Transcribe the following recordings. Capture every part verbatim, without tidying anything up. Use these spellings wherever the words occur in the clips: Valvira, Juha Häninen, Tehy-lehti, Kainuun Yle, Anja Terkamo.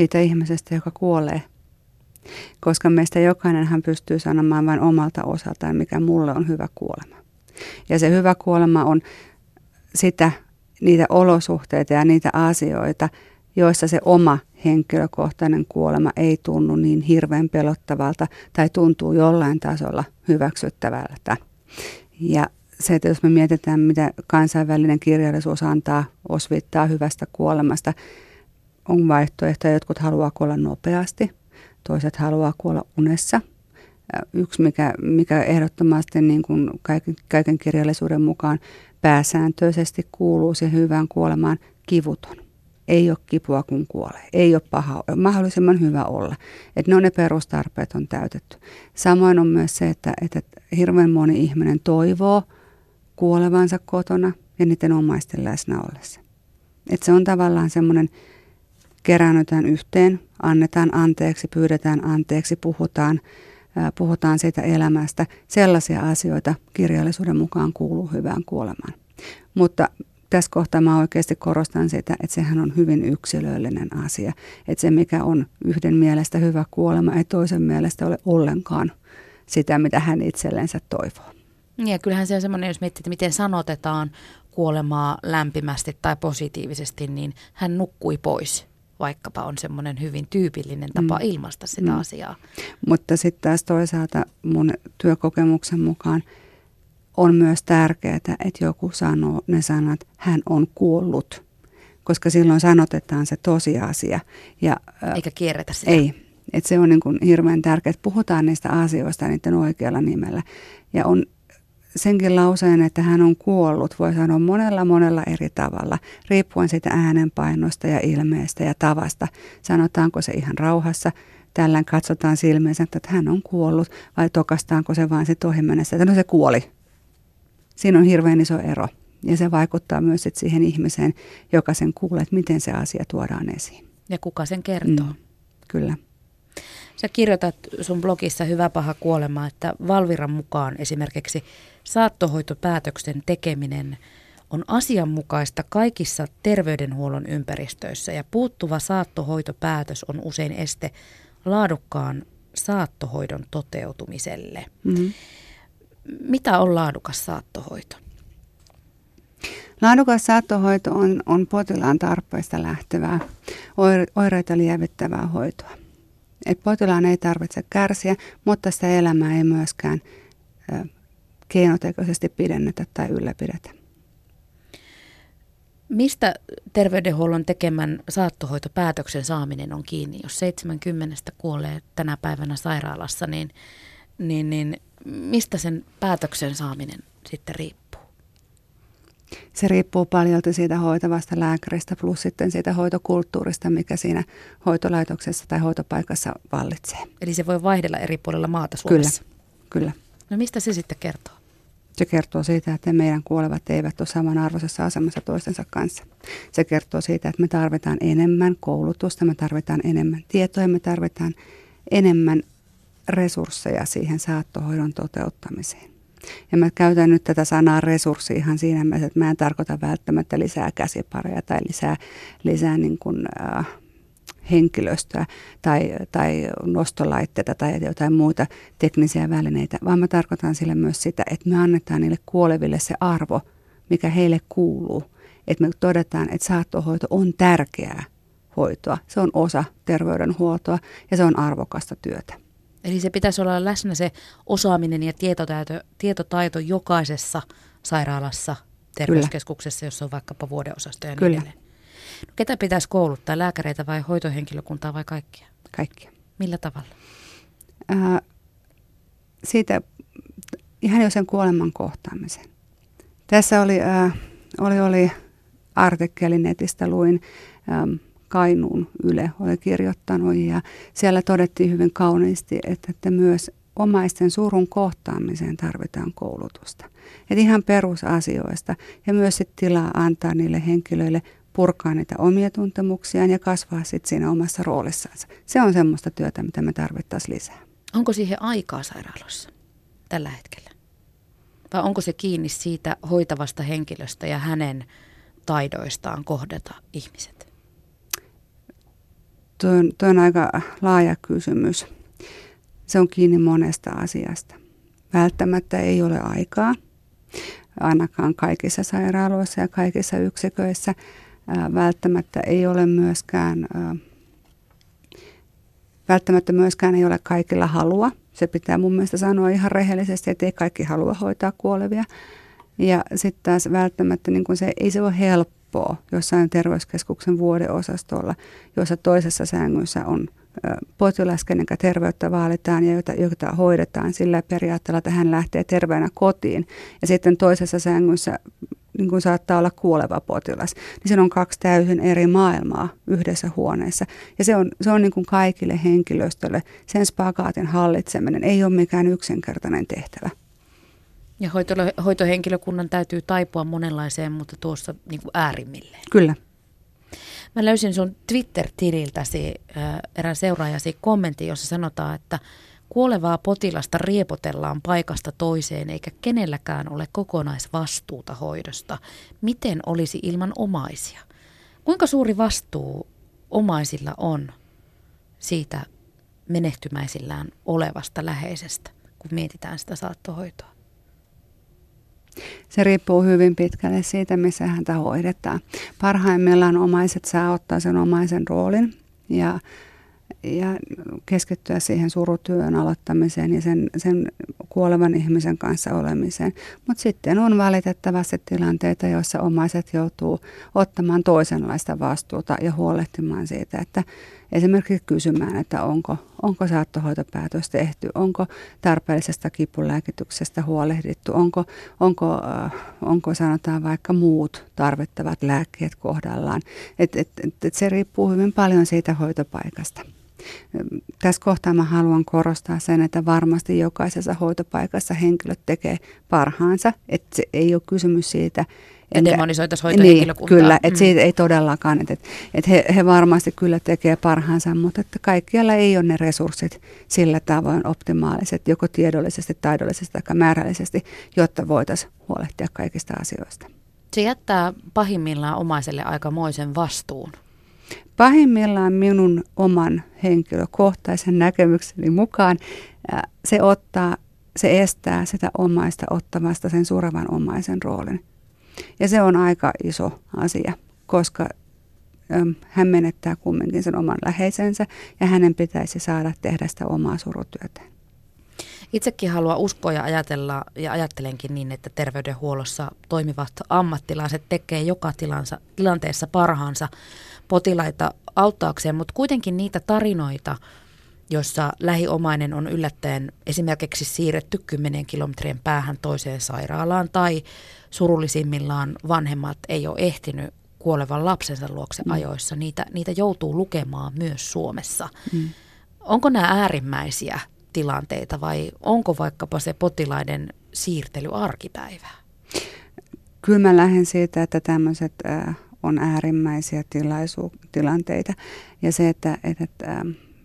siitä ihmisestä, joka kuolee. Koska meistä jokainenhan pystyy sanomaan vain omalta osaltaan, mikä mulle on hyvä kuolema. Ja se hyvä kuolema on sitä, niitä olosuhteita ja niitä asioita, joissa se oma henkilökohtainen kuolema ei tunnu niin hirveän pelottavalta tai tuntuu jollain tasolla hyväksyttävältä. Ja se, että jos me mietitään, mitä kansainvälinen kirjallisuus antaa osviittaa hyvästä kuolemasta, on vaihtoehtoja. Jotkut haluaa kuolla nopeasti, toiset haluaa kuolla unessa. Yksi, mikä, mikä ehdottomasti niin kuin kaiken, kaiken kirjallisuuden mukaan pääsääntöisesti kuuluu siihen hyvään kuolemaan, kivuton. Ei ole kipua, kun kuolee. Ei ole paha. Mahdollisimman hyvä olla. Että ne on ne perustarpeet on täytetty. Samoin on myös se, että, että hirveän moni ihminen toivoo kuolevansa kotona ja niiden omaisten läsnä ollessa. Että se on tavallaan semmoinen, keräännytään yhteen, annetaan anteeksi, pyydetään anteeksi, puhutaan, äh, puhutaan siitä elämästä. Sellaisia asioita kirjallisuuden mukaan kuuluu hyvään kuolemaan. Mutta tässä kohtaa mä oikeasti korostan sitä, että sehän on hyvin yksilöllinen asia. Että se, mikä on yhden mielestä hyvä kuolema, ei toisen mielestä ole ollenkaan sitä, mitä hän itsellensä toivoo. Ja kyllähän se on semmoinen, jos miettii, että miten sanotetaan kuolemaa lämpimästi tai positiivisesti, niin hän nukkui pois. Vaikkapa on semmoinen hyvin tyypillinen tapa mm. ilmaista sitä mm. asiaa. Mutta sitten taas toisaalta mun työkokemuksen mukaan on myös tärkeää, että joku sanoo ne sanat, hän on kuollut, koska silloin sanotetaan se tosiasia. Ja, eikä kierretä sitä. Ei, että se on niin kuin hirveän tärkeää, että puhutaan niistä asioista niiden oikealla nimellä. Ja on senkin lauseen, että hän on kuollut, voi sanoa monella monella eri tavalla, riippuen siitä äänenpainosta ja ilmeestä ja tavasta. Sanotaanko se ihan rauhassa? Tällään katsotaan silmiinsä, että hän on kuollut, vai tokastaanko se vaan sitten ohi mennessä, että no se kuoli. Siinä on hirveän iso ero ja se vaikuttaa myös siihen ihmiseen, joka sen kuulee, että miten se asia tuodaan esiin. Ja kuka sen kertoo. Mm, kyllä. Sä kirjoitat sun blogissa Hyvä paha kuolema, että Valviran mukaan esimerkiksi saattohoitopäätöksen tekeminen on asianmukaista kaikissa terveydenhuollon ympäristöissä ja puuttuva saattohoitopäätös on usein este laadukkaan saattohoidon toteutumiselle. Mm-hmm. Mitä on laadukas saattohoito? Laadukas saattohoito on, on potilaan tarpeista lähtevää, oireita lievittävää hoitoa. Et potilaan ei tarvitse kärsiä, mutta sitä elämää ei myöskään ö, keinotekoisesti pidennetä tai ylläpidetä. Mistä terveydenhuollon tekemän saattohoitopäätöksen saaminen on kiinni? Jos seitsemänkymmentä kuolee tänä päivänä sairaalassa, niin... niin, niin mistä sen päätöksen saaminen sitten riippuu? Se riippuu paljolti siitä hoitavasta lääkäristä plus sitten siitä hoitokulttuurista, mikä siinä hoitolaitoksessa tai hoitopaikassa vallitsee. Eli se voi vaihdella eri puolilla maata Suomessa? Kyllä, kyllä. No mistä se sitten kertoo? Se kertoo siitä, että meidän kuolevat eivät ole samanarvoisessa asemassa toistensa kanssa. Se kertoo siitä, että me tarvitaan enemmän koulutusta, me tarvitaan enemmän tietoa, me tarvitaan enemmän resursseja siihen saattohoidon toteuttamiseen. Ja mä käytän nyt tätä sanaa resurssi ihan siinä mielessä, että mä en tarkoita välttämättä lisää käsipareja tai lisää, lisää niin kuin, äh, henkilöstöä tai, tai nostolaitteita tai jotain muita teknisiä välineitä, vaan mä tarkoitan sillä myös sitä, että me annetaan niille kuoleville se arvo, mikä heille kuuluu. Että me todetaan, että saattohoito on tärkeää hoitoa. Se on osa terveydenhuoltoa ja se on arvokasta työtä. Eli se pitäisi olla läsnä se osaaminen ja tietotaito, tietotaito jokaisessa sairaalassa, terveyskeskuksessa, jossa on vaikkapa vuodeosastoja. Kyllä. Niin edelleen. No, ketä pitäisi kouluttaa, lääkäreitä vai hoitohenkilökuntaa vai kaikkia? Kaikkia. Millä tavalla? Äh, siitä ihan jo sen kuoleman kohtaamisen. Tässä oli, äh, oli, oli artikkeli netistä, luin... Ähm, Kainuun Yle oli kirjoittanut ja siellä todettiin hyvin kauniisti, että, että myös omaisten surun kohtaamiseen tarvitaan koulutusta. Et ihan perusasioista ja myös sit tilaa antaa niille henkilöille purkaa niitä omia tuntemuksiaan ja kasvaa sit siinä omassa roolissansa. Se on semmoista työtä, mitä me tarvittaisiin lisää. Onko siihen aikaa sairaalassa tällä hetkellä? Vai onko se kiinni siitä hoitavasta henkilöstä ja hänen taidoistaan kohdata ihmiset? Tuo on, tuo on aika laaja kysymys. Se on kiinni monesta asiasta. Välttämättä ei ole aikaa, ainakaan kaikissa sairaaloissa ja kaikissa yksiköissä. Välttämättä ei ole myöskään, välttämättä myöskään ei ole kaikilla halua. Se pitää mun mielestä sanoa ihan rehellisesti, että ei kaikki halua hoitaa kuolevia. Ja sitten taas välttämättä niin kun se, ei se ole helppoa jossain terveyskeskuksen vuodeosastolla, jossa toisessa sängyssä on potilas, kenen terveyttä vaalitaan ja jota, jota hoidetaan sillä periaatteella, että hän lähtee terveenä kotiin. Ja sitten toisessa sängyssä niin kun saattaa olla kuoleva potilas. Niin siinä on kaksi täysin eri maailmaa yhdessä huoneessa. Ja se on, se on niin kuin kaikille henkilöstölle. Sen spagaatin hallitseminen ei ole mikään yksinkertainen tehtävä. Ja hoito, hoitohenkilökunnan täytyy taipua monenlaiseen, mutta tuossa niin kuin äärimmilleen. Kyllä. Mä löysin sun Twitter-tililtäsi äh, erään seuraajasi kommentin, jossa sanotaan, että kuolevaa potilasta riepotellaan paikasta toiseen eikä kenelläkään ole kokonaisvastuuta hoidosta. Miten olisi ilman omaisia? Kuinka suuri vastuu omaisilla on siitä menehtymäisillään olevasta läheisestä, kun mietitään sitä saattohoitoa? Se riippuu hyvin pitkälle siitä, missä häntä hoidetaan. Parhaimmillaan omaiset saa ottaa sen omaisen roolin ja, ja keskittyä siihen surutyön aloittamiseen ja sen, sen kuolevan ihmisen kanssa olemiseen. Mutta sitten on valitettavasti tilanteita, joissa omaiset joutuu ottamaan toisenlaista vastuuta ja huolehtimaan siitä, että esimerkiksi kysymään, että onko, onko saattohoitopäätös tehty, onko tarpeellisesta kipulääkityksestä huolehdittu, onko, onko, äh, onko sanotaan vaikka muut tarvittavat lääkkeet kohdallaan. Et, et, et se riippuu hyvin paljon siitä hoitopaikasta. Tässä kohtaa mä haluan korostaa sen, että varmasti jokaisessa hoitopaikassa henkilöt tekee parhaansa, että se ei ole kysymys siitä, ja demonisoitaisiin hoitohenkilökuntaa. Niin, kyllä, että siitä ei todellakaan, että, että he, he varmasti kyllä tekee parhaansa, mutta että kaikkialla ei ole ne resurssit sillä tavoin optimaaliset, joko tiedollisesti, taidollisesti tai määrällisesti, jotta voitaisiin huolehtia kaikista asioista. Se jättää pahimmillaan omaiselle aikamoisen vastuun. Pahimmillaan minun oman henkilökohtaisen näkemykseni mukaan se ottaa, se estää sitä omaista ottamasta sen surevan omaisen roolin. Ja se on aika iso asia, koska äm, hän menettää kumminkin sen oman läheisensä ja hänen pitäisi saada tehdä sitä omaa surutyötä. Itsekin haluan uskoa ja ajatella, ja ajattelenkin niin, että terveydenhuollossa toimivat ammattilaiset tekee joka tilansa, tilanteessa parhaansa potilaita auttaakseen, mutta kuitenkin niitä tarinoita, jossa lähiomainen on yllättäen esimerkiksi siirretty kymmenen kilometrien päähän toiseen sairaalaan tai surullisimmillaan vanhemmat ei ole ehtinyt kuolevan lapsensa luokse ajoissa. Niitä, niitä joutuu lukemaan myös Suomessa. Mm. Onko nämä äärimmäisiä tilanteita vai onko vaikkapa se potilaiden siirtely arkipäivää? Kyllä mä lähden siitä, että tämmöiset äh, on äärimmäisiä tilaisu- tilanteita ja se, että... että äh,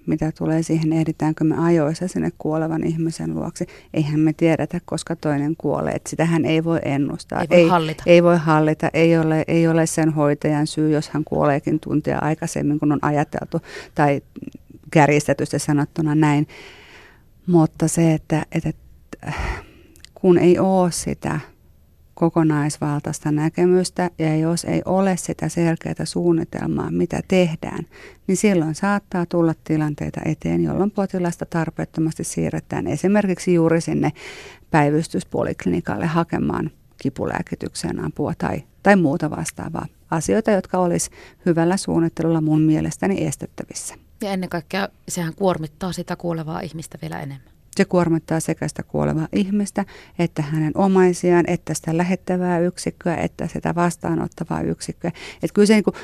mitä tulee siihen, ehditäänkö me ajoissa sinne kuolevan ihmisen luoksi. Eihän me tiedetä, koska toinen kuolee. Et sitähän ei voi ennustaa. Ei voi ei, hallita. Ei voi hallita. Ei ole, ei ole sen hoitajan syy, jos hän kuoleekin tuntia aikaisemmin, kun on ajateltu tai kärjistetysti sanottuna näin. Mutta se, että, että kun ei ole sitä kokonaisvaltaista näkemystä ja jos ei ole sitä selkeää suunnitelmaa, mitä tehdään, niin silloin saattaa tulla tilanteita eteen, jolloin potilasta tarpeettomasti siirretään esimerkiksi juuri sinne päivystyspoliklinikalle hakemaan kipulääkitykseen apua tai, tai muuta vastaavaa. Asioita, jotka olisi hyvällä suunnittelulla mun mielestäni estettävissä. Ja ennen kaikkea sehän kuormittaa sitä kuolevaa ihmistä vielä enemmän. Se kuormittaa sekä sitä kuolevaa ihmistä, että hänen omaisiaan, että sitä lähettävää yksikköä, että sitä vastaanottavaa yksikköä. Että kyllä se, niin kuin,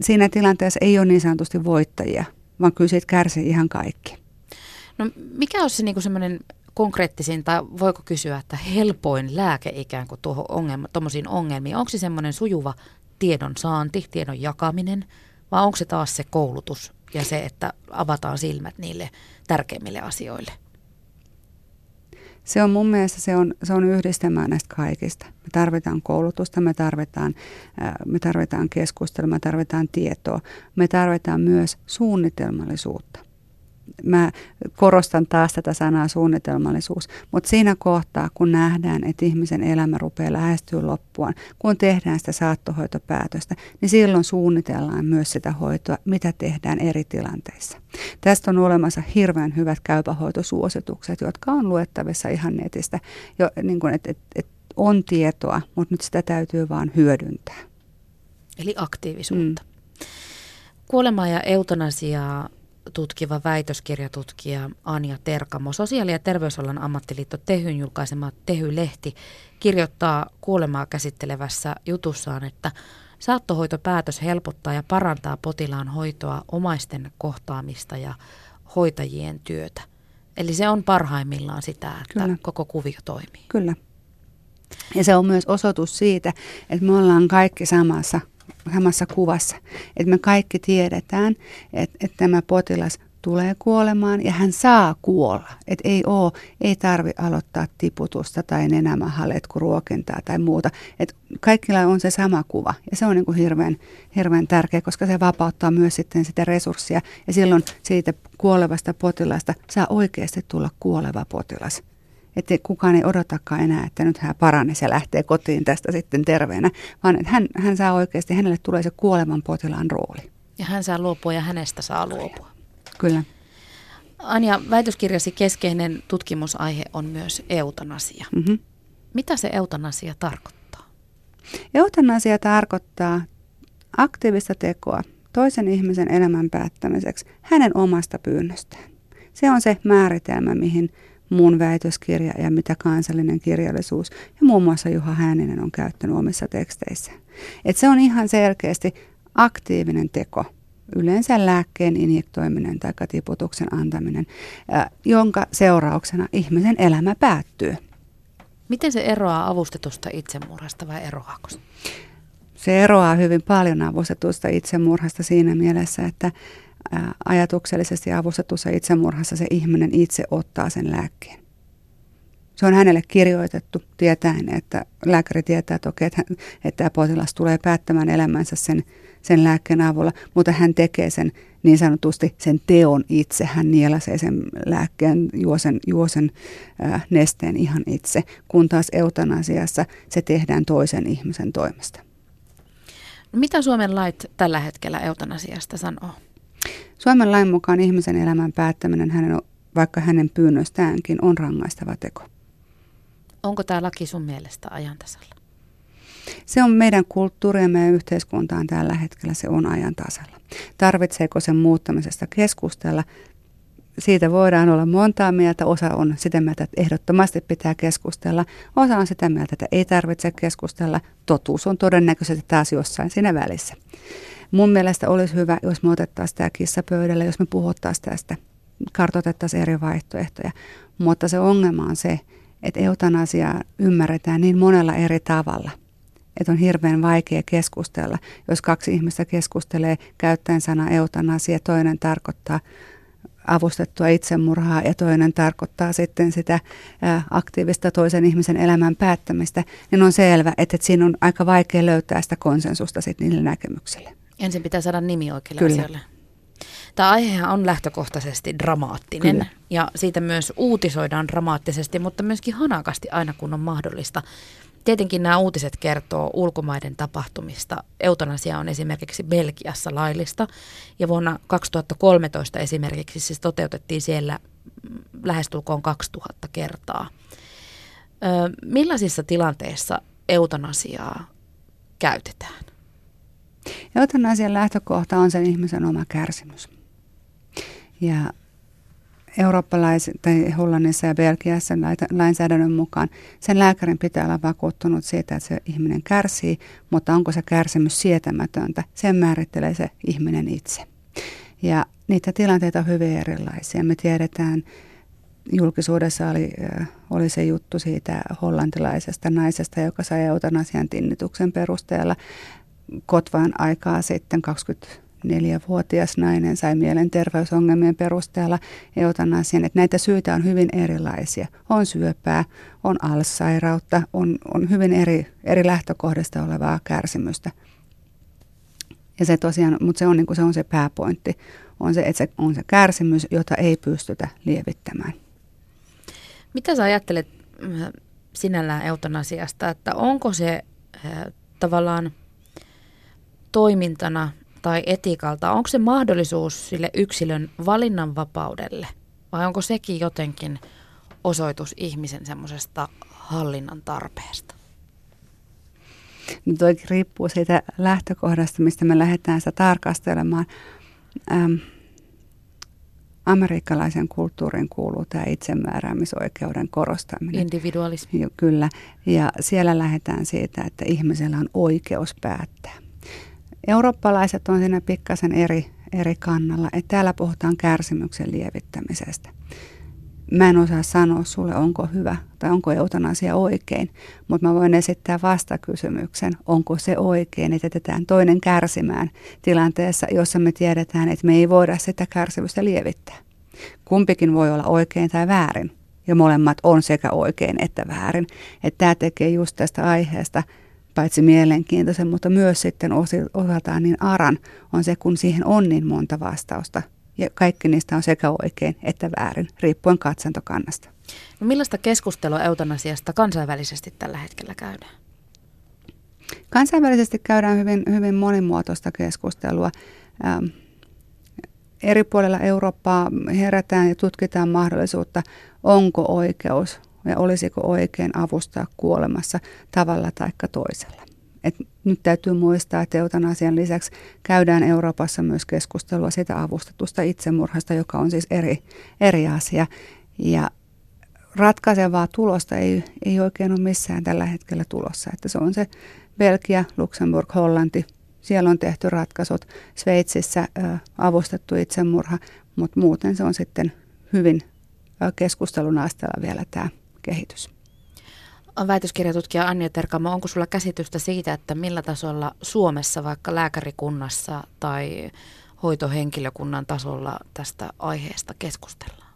siinä tilanteessa ei ole niin sanotusti voittajia, vaan kyllä siitä kärsii ihan kaikki. No mikä olisi niin semmoinen konkreettisin, tai voiko kysyä, että helpoin lääke ikään kuin tuohon ongelma, tuommoisiin ongelmiin? Onko se semmoinen sujuva tiedon saanti, tiedon jakaminen, vai onko se taas se koulutus ja se, että avataan silmät niille tärkeimmille asioille? Se on mun mielestä se on, se on yhdistämään näistä kaikista. Me tarvitaan koulutusta, me tarvitaan, me tarvitaan keskustelua, me tarvitaan tietoa. Me tarvitaan myös suunnitelmallisuutta. Mä korostan taas tätä sanaa suunnitelmallisuus, mutta siinä kohtaa, kun nähdään, että ihmisen elämä rupeaa lähestyä loppuaan, kun tehdään sitä saattohoitopäätöstä, niin silloin suunnitellaan myös sitä hoitoa, mitä tehdään eri tilanteissa. Tästä on olemassa hirveän hyvät käypähoitosuositukset, jotka on luettavissa ihan netistä, jo, niin kuin, et, et, et on tietoa, mutta nyt sitä täytyy vaan hyödyntää. Eli aktiivisuutta. Mm. Kuolemaa ja eutanasiaa tutkiva väitöskirjatutkija Anja Terkamo. Sosiaali- ja terveysalan ammattiliitto Tehyn julkaisema Tehy-lehti kirjoittaa kuolemaa käsittelevässä jutussaan, että saattohoitopäätös helpottaa ja parantaa potilaan hoitoa, omaisten kohtaamista ja hoitajien työtä. Eli se on parhaimmillaan sitä, että Kyllä. koko kuvio toimii. Kyllä. Ja se on myös osoitus siitä, että me ollaan kaikki samassa samassa kuvassa, että me kaikki tiedetään, että, että tämä potilas tulee kuolemaan ja hän saa kuolla, että ei oo, ei tarvi aloittaa tiputusta tai nenämaha letkuruokintaa tai muuta, että kaikilla on se sama kuva ja se on niin kuin hirveän, hirveän tärkeä, koska se vapauttaa myös sitten sitä resurssia ja silloin siitä kuolevasta potilaasta saa oikeasti tulla kuoleva potilas. Että kukaan ei odotakaan enää, että nyt hän paranisi ja lähtee kotiin tästä sitten terveenä, vaan että hän, hän saa oikeasti, hänelle tulee se kuoleman potilaan rooli. Ja hän saa luopua ja hänestä saa luopua. Kyllä. Anja, väitöskirjasi keskeinen tutkimusaihe on myös eutanasia. Mm-hmm. Mitä se eutanasia tarkoittaa? Eutanasia tarkoittaa aktiivista tekoa toisen ihmisen elämän päättämiseksi hänen omasta pyynnöstään. Se on se määritelmä, mihin mun väitöskirja ja mitä kansallinen kirjallisuus ja muun muassa Juha Häninen on käyttänyt omissa teksteissään. Et se on ihan selkeästi aktiivinen teko, yleensä lääkkeen injektoiminen tai tiputuksen antaminen, äh, jonka seurauksena ihmisen elämä päättyy. Miten se eroaa avustetusta itsemurhasta vai eroaako se? Se eroaa hyvin paljon avustetusta itsemurhasta siinä mielessä, että ajatuksellisesti avustetussa itsemurhassa se ihminen itse ottaa sen lääkkeen. Se on hänelle kirjoitettu tietäen, että lääkäri tietää toki, että, että tämä potilas tulee päättämään elämänsä sen, sen lääkkeen avulla, mutta hän tekee sen niin sanotusti sen teon itse. Hän nielasee sen lääkkeen, juo sen, juo sen äh, nesteen ihan itse, kun taas eutanasiassa se tehdään toisen ihmisen toimesta. Mitä Suomen lait tällä hetkellä eutanasiasta sanoo? Suomen lain mukaan ihmisen elämän päättäminen, hänen, vaikka hänen pyynnöstäänkin, on rangaistava teko. Onko tämä laki sun mielestä ajantasalla? Se on meidän kulttuuri ja meidän yhteiskuntaan tällä hetkellä, se on ajantasalla. Tarvitseeko sen muuttamisesta keskustella? Siitä voidaan olla montaa mieltä. Osa on sitä mieltä, että ehdottomasti pitää keskustella. Osa on sitä mieltä, että ei tarvitse keskustella. Totuus on todennäköisesti taas jossain siinä välissä. Mun mielestä olisi hyvä, jos me otettaisiin tämä kissapöydällä, jos me puhuttaisiin tästä, kartoitettaisiin eri vaihtoehtoja. Mutta se ongelma on se, että eutanasiaa ymmärretään niin monella eri tavalla, että on hirveän vaikea keskustella. Jos kaksi ihmistä keskustelee käyttäen sanaa eutanasia, toinen tarkoittaa avustettua itsemurhaa ja toinen tarkoittaa sitten sitä aktiivista toisen ihmisen elämän päättämistä, niin on selvä, että siinä on aika vaikea löytää sitä konsensusta sitten niille näkemyksille. Ensin pitää saada nimi oikealle Kyllä. asialle. Tämä aihehan on lähtökohtaisesti dramaattinen Kyllä. ja siitä myös uutisoidaan dramaattisesti, mutta myöskin hanakasti aina kun on mahdollista. Tietenkin nämä uutiset kertoo ulkomaiden tapahtumista. Eutanasia on esimerkiksi Belgiassa laillista ja vuonna kaksituhattakolmetoista esimerkiksi siis toteutettiin siellä lähestulkoon kaksituhatta kertaa. Ö, millaisissa tilanteissa eutanasiaa käytetään? Eutanasian lähtökohta on sen ihmisen oma kärsimys. Ja eurooppalaisen tai Hollannissa ja Belgiassa lainsäädännön mukaan sen lääkärin pitää olla vakuuttunut siitä, että se ihminen kärsii, mutta onko se kärsimys sietämätöntä, sen määrittelee se ihminen itse. Ja niitä tilanteita on hyvin erilaisia. Me tiedetään, julkisuudessa oli, oli se juttu siitä hollantilaisesta naisesta, joka sai eutanasian tinnityksen perusteella Kotvaan aikaa sitten kaksikymmentä neljävuotias nainen sai mielenterveysongelmien perusteella eutanasian. Että näitä syitä on hyvin erilaisia. On syöpää, on alzheimeria, on, on hyvin eri, eri lähtökohdasta olevaa kärsimystä. Ja se tosiaan, mutta se on, niin kuin se on se pääpointti, on se, että se on se kärsimys, jota ei pystytä lievittämään. Mitä sä ajattelet sinällään eutanasiasta, että onko se äh, tavallaan toimintana tai etiikalta, onko se mahdollisuus sille yksilön valinnanvapaudelle vai onko sekin jotenkin osoitus ihmisen semmoisesta hallinnan tarpeesta? No toi riippuu siitä lähtökohdasta, mistä me lähdetään sitä tarkastelemaan. Ähm, amerikkalaisen kulttuurin kuuluu tämä itsemääräämisoikeuden korostaminen. Individualismi. Jo, kyllä. Ja siellä lähdetään siitä, että ihmisellä on oikeus päättää. Eurooppalaiset on siinä pikkasen eri, eri kannalla, että täällä puhutaan kärsimyksen lievittämisestä. Mä en osaa sanoa sulle, onko hyvä tai onko eutanasia oikein, mutta mä voin esittää vastakysymyksen, onko se oikein, että jätetään toinen kärsimään tilanteessa, jossa me tiedetään, että me ei voida sitä kärsimystä lievittää. Kumpikin voi olla oikein tai väärin, ja molemmat on sekä oikein että väärin. Että tämä tekee just tästä aiheesta paitsi mielenkiintoisen, mutta myös sitten osataan niin aran on se, kun siihen on niin monta vastausta. Ja kaikki niistä on sekä oikein että väärin, riippuen katsantokannasta. No millaista keskustelua eutanasiasta kansainvälisesti tällä hetkellä käydään? Kansainvälisesti käydään hyvin, hyvin monimuotoista keskustelua. Ähm, eri puolilla Eurooppaa herätään ja tutkitaan mahdollisuutta, onko oikeus ja olisiko oikein avustaa kuolemassa tavalla tai toisella. Et nyt täytyy muistaa, että eutanasian lisäksi käydään Euroopassa myös keskustelua siitä avustetusta itsemurhasta, joka on siis eri, eri asia. Ja ratkaisevaa tulosta ei, ei oikein ole missään tällä hetkellä tulossa. Että se on se Belgia, Luxemburg, Hollanti. Siellä on tehty ratkaisut. Sveitsissä ä, avustettu itsemurha, mutta muuten se on sitten hyvin ä, keskustelun asteella vielä tämä kehitys. Väitöskirjatutkija Anja Terkamo, onko sulla käsitystä siitä, että millä tasolla Suomessa vaikka lääkärikunnassa tai hoitohenkilökunnan tasolla tästä aiheesta keskustellaan?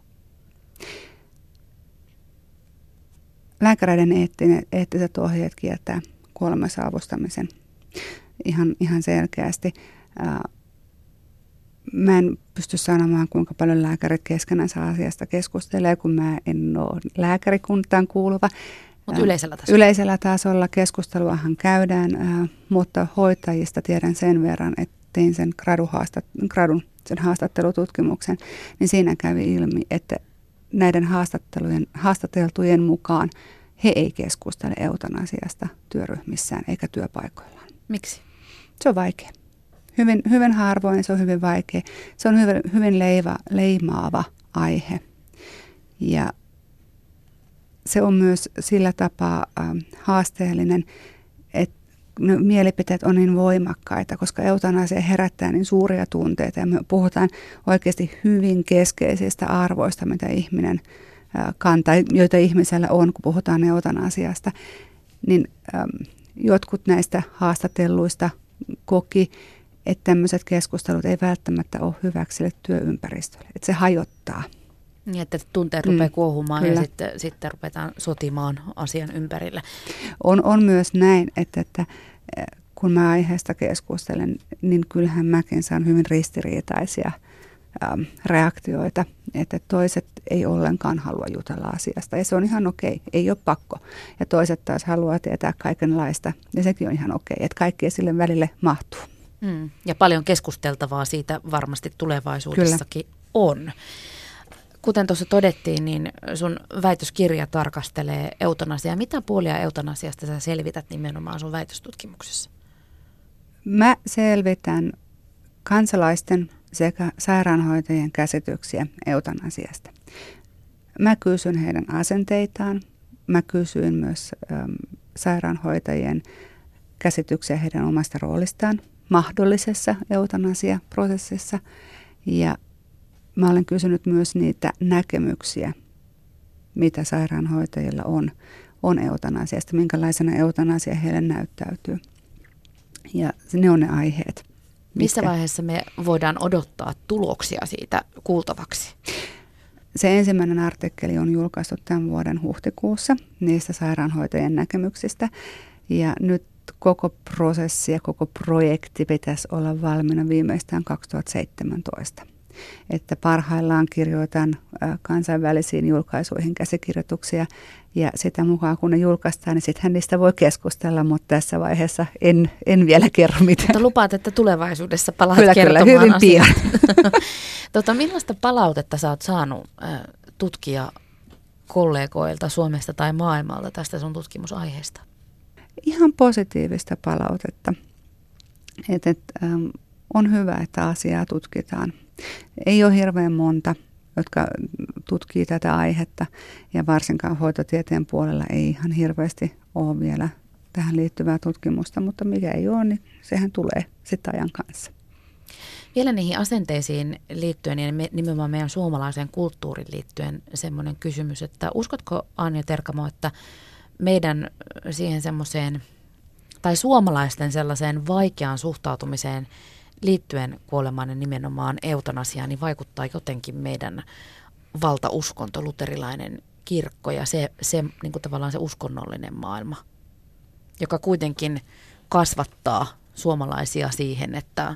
Lääkäreiden eettinen, eettiset ohjeet kieltää kuolemassa avustamisen ihan, ihan selkeästi. Mä en pysty sanomaan, kuinka paljon lääkärit keskenään saa asiasta keskustelee, kun mä en ole lääkärikuntaan kuuluva. Mutta yleisellä tasolla. Yleisellä tasolla keskusteluahan käydään, mutta hoitajista tiedän sen verran, että tein sen gradun sen haastattelututkimuksen, niin siinä kävi ilmi, että näiden haastattelujen, haastateltujen mukaan he ei keskustele eutanasiasta työryhmissään eikä työpaikoillaan. Miksi? Se on vaikea. Hyvin, hyvin harvoin se on hyvin vaikea. Se on hyvin, hyvin leiva, leimaava aihe. Ja se on myös sillä tapaa äh, haasteellinen, että ne mielipiteet on niin voimakkaita, koska eutanasia herättää niin suuria tunteita ja me puhutaan oikeasti hyvin keskeisistä arvoista, mitä ihminen äh, kantaa, joita ihmisellä on, kun puhutaan eutanasiasta. Niin ähm, jotkut näistä haastatelluista koki, että tämmöiset keskustelut ei välttämättä ole hyväksi sille työympäristölle, että se hajottaa. Niin, että tunteet rupeaa mm, kuohumaan kyllä. Ja sitten, sitten rupetaan sotimaan asian ympärillä. On, on myös näin, että, että kun mä aiheesta keskustelen, niin kyllähän mäkin saan hyvin ristiriitaisia äm, reaktioita, että toiset ei ollenkaan halua jutella asiasta. Ja se on ihan okei, ei ole pakko. Ja toiset taas haluaa tietää kaikenlaista, ja sekin on ihan okei, että kaikki sille välille mahtuu. Mm, ja paljon keskusteltavaa siitä varmasti tulevaisuudessakin kyllä. On. Kuten tuossa todettiin, niin sun väitöskirja tarkastelee eutanasiaa. Mitä puolia eutanasiasta sä selvität nimenomaan sun väitöstutkimuksessa? Mä selvitän kansalaisten sekä sairaanhoitajien käsityksiä eutanasiasta. Mä kysyn heidän asenteitaan. Mä kysyin myös ähm, sairaanhoitajien käsityksiä heidän omasta roolistaan mahdollisessa eutanasiaprosessissa ja mä olen kysynyt myös niitä näkemyksiä, mitä sairaanhoitajilla on, on eutanasiasta, minkälaisena eutanasia heille näyttäytyy. Ja ne on ne aiheet, Missä vaiheessa me voidaan odottaa tuloksia siitä kuultavaksi? Se ensimmäinen artikkeli on julkaistu tämän vuoden huhtikuussa niistä sairaanhoitajien näkemyksistä. Ja nyt koko prosessi ja koko projekti pitäisi olla valmiina viimeistään kaksituhattaseitsemäntoista. Että parhaillaan kirjoitan kansainvälisiin julkaisuihin käsikirjoituksia ja sitä mukaan kun ne julkaistaan, niin sittenhän niistä voi keskustella, mutta tässä vaiheessa en, en vielä kerro mitään. Mutta lupaat, että tulevaisuudessa palaat kyllä, kertomaan kyllä, hyvin pian. tota, millaista palautetta sä oot saanut tutkia kollegoilta Suomesta tai maailmalta tästä sun tutkimusaiheesta? Ihan positiivista palautetta. Et, et, ähm, on hyvä, että asiaa tutkitaan. Ei ole hirveän monta, jotka tutkii tätä aihetta ja varsinkaan hoitotieteen puolella ei ihan hirveästi ole vielä tähän liittyvää tutkimusta, mutta mikä ei ole, niin sehän tulee sitten ajan kanssa. Vielä niihin asenteisiin liittyen ja nimenomaan meidän suomalaiseen kulttuuriin liittyen semmoinen kysymys, että uskotko Anja Terkamo, että meidän siihen semmoiseen tai suomalaisten sellaiseen vaikeaan suhtautumiseen liittyen kuolemaan ja nimenomaan eutanasiaan, niin vaikuttaa jotenkin meidän valtauskonto, luterilainen kirkko ja se, se niin kuin tavallaan se uskonnollinen maailma, joka kuitenkin kasvattaa suomalaisia siihen, että,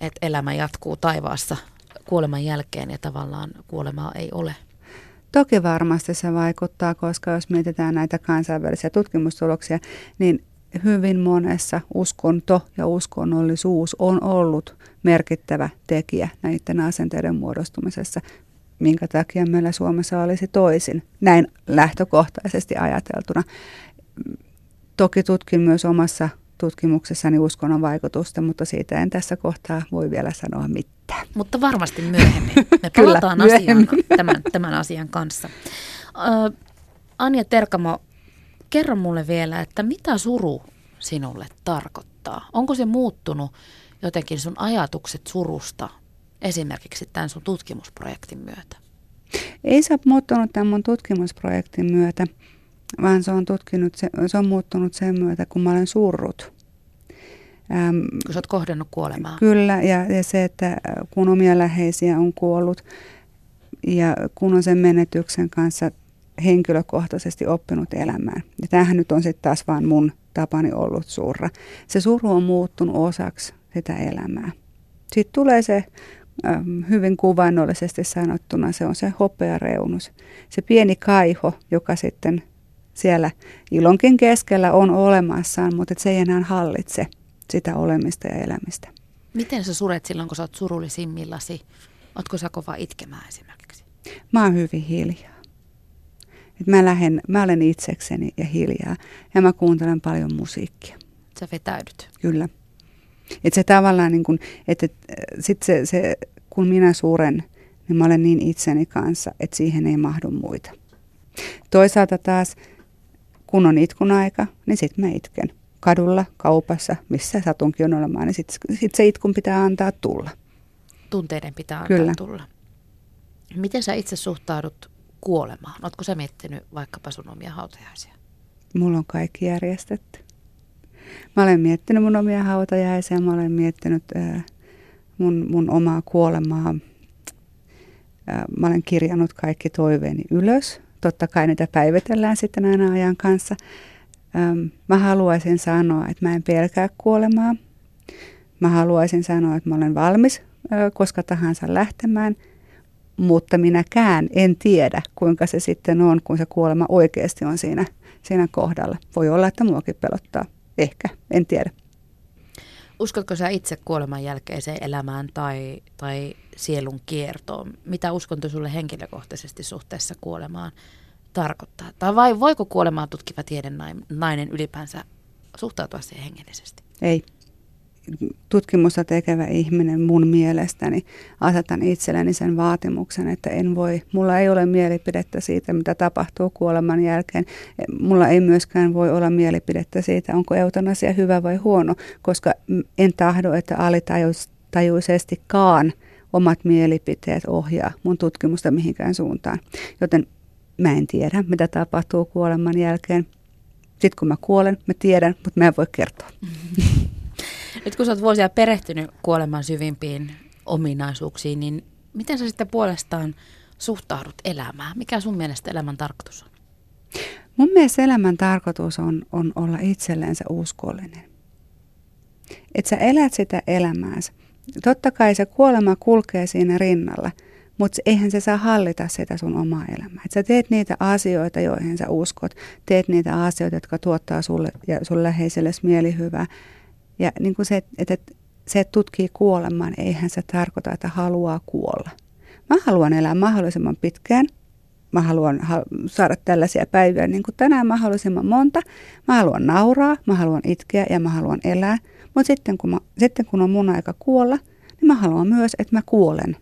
että elämä jatkuu taivaassa kuoleman jälkeen ja tavallaan kuolemaa ei ole. Toki varmasti se vaikuttaa, koska jos mietitään näitä kansainvälisiä tutkimustuloksia, niin hyvin monessa uskonto ja uskonnollisuus on ollut merkittävä tekijä näiden asenteiden muodostumisessa, minkä takia meillä Suomessa olisi toisin, näin lähtökohtaisesti ajateltuna. Toki tutkin myös omassa tutkimuksessani uskonnon vaikutusta, mutta siitä en tässä kohtaa voi vielä sanoa mitään. Mutta varmasti myöhemmin. Me palataan Kyllä, myöhemmin. Asiaan, tämän, tämän asian kanssa. Uh, Anja Terkamo, kerro mulle vielä, että mitä suru sinulle tarkoittaa? Onko se muuttunut jotenkin sun ajatukset surusta esimerkiksi tämän sun tutkimusprojektin myötä? Ei se ole muuttunut tämän mun tutkimusprojektin myötä, vaan se on, tutkinut, se, se on muuttunut sen myötä, kun mä olen surrut. Ähm, kun sä oot kohdannut kuolemaa. Kyllä, ja, ja se, että kun omia läheisiä on kuollut ja kun on sen menetyksen kanssa henkilökohtaisesti oppinut elämään. Ja tämähän nyt on sitten taas vaan mun tapani ollut surra. Se suru on muuttunut osaksi sitä elämää. Sitten tulee se hyvin kuvainnollisesti sanottuna, se on se hopeareunus. Se pieni kaiho, joka sitten siellä ilonkin keskellä on olemassaan, mutta se ei enää hallitse sitä olemista ja elämistä. Miten sä suret silloin, kun sä oot surullisimmillasi? Ootko sä kova itkemään esimerkiksi? Mä oon hyvin hiljaa. Et mä, lähden, mä olen itsekseni ja hiljaa ja mä kuuntelen paljon musiikkia. Sä vetäydyt. Kyllä. Et se tavallaan niin kun, et, et, sit se, se, kun minä suren, niin mä olen niin itseni kanssa, että siihen ei mahdu muita. Toisaalta taas, kun on itkun aika, niin sit mä itken. Kadulla, kaupassa, missä satunkin on olemaan, niin sit, sit se itkun pitää antaa tulla. Tunteiden pitää antaa Kyllä. tulla. Miten sä itse suhtaudut kuolemaan? Oletko sä miettinyt vaikkapa sun omia hautajaisia? Mulla on kaikki järjestetty. Mä olen miettinyt mun omia hautajaisia, mä olen miettinyt äh, mun, mun omaa kuolemaa. Äh, mä olen kirjannut kaikki toiveeni ylös. Totta kai niitä päivitellään sitten aina ajan kanssa. Ähm, mä haluaisin sanoa, että mä en pelkää kuolemaa. Mä haluaisin sanoa, että mä olen valmis äh, koska tahansa lähtemään. Mutta minäkään en tiedä, kuinka se sitten on, kun se kuolema oikeasti on siinä, siinä kohdalla. Voi olla, että muakin pelottaa. Ehkä, en tiedä. Uskotko sä itse kuoleman jälkeiseen elämään tai, tai sielun kiertoon? Mitä uskonto sulle henkilökohtaisesti suhteessa kuolemaan tarkoittaa? Tai vai voiko kuolemaa tutkiva tiedenainen ylipäänsä suhtautua siihen hengellisesti? Ei. Tutkimusta tekevä ihminen mun mielestäni asetan itselleni sen vaatimuksen, että en voi, mulla ei ole mielipidettä siitä, mitä tapahtuu kuoleman jälkeen. Mulla ei myöskään voi olla mielipidettä siitä, onko eutanasia hyvä vai huono, koska en tahdo, että alitajuisestikaan omat mielipiteet ohjaa mun tutkimusta mihinkään suuntaan. Joten mä en tiedä, mitä tapahtuu kuoleman jälkeen. Sitten kun mä kuolen, mä tiedän, mutta mä en voi kertoa. Mm-hmm. Nyt kun sä oot vuosia perehtynyt kuoleman syvimpiin ominaisuuksiin, niin miten sä sitten puolestaan suhtaudut elämään? Mikä sun mielestä elämän tarkoitus on? Mun mielestä elämän tarkoitus on, on olla itsellensä uskollinen. Että sä elät sitä elämäänsä. Totta kai se kuolema kulkee siinä rinnalla, mutta eihän se saa hallita sitä sun omaa elämää. Et sä teet niitä asioita, joihin sä uskot. Teet niitä asioita, jotka tuottaa sulle ja sun läheisellesi mielihyvää. Ja niin kuin se, että et, se tutkii kuolemaan, eihän se tarkoita, että haluaa kuolla. Mä haluan elää mahdollisimman pitkään. Mä haluan saada tällaisia päiviä niin kuin tänään mahdollisimman monta. Mä haluan nauraa, mä haluan itkeä ja mä haluan elää. Mutta sitten, sitten kun on mun aika kuolla, niin mä haluan myös, että mä kuolen.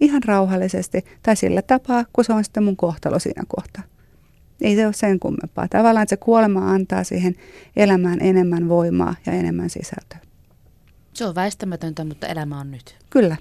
Ihan rauhallisesti tai sillä tapaa, kun se on sitten mun kohtalo siinä kohtaa. Ei se ole sen kummempaa. Tavallaan se kuolema antaa siihen elämään enemmän voimaa ja enemmän sisältöä. Se on väistämätöntä, mutta elämä on nyt. Kyllä.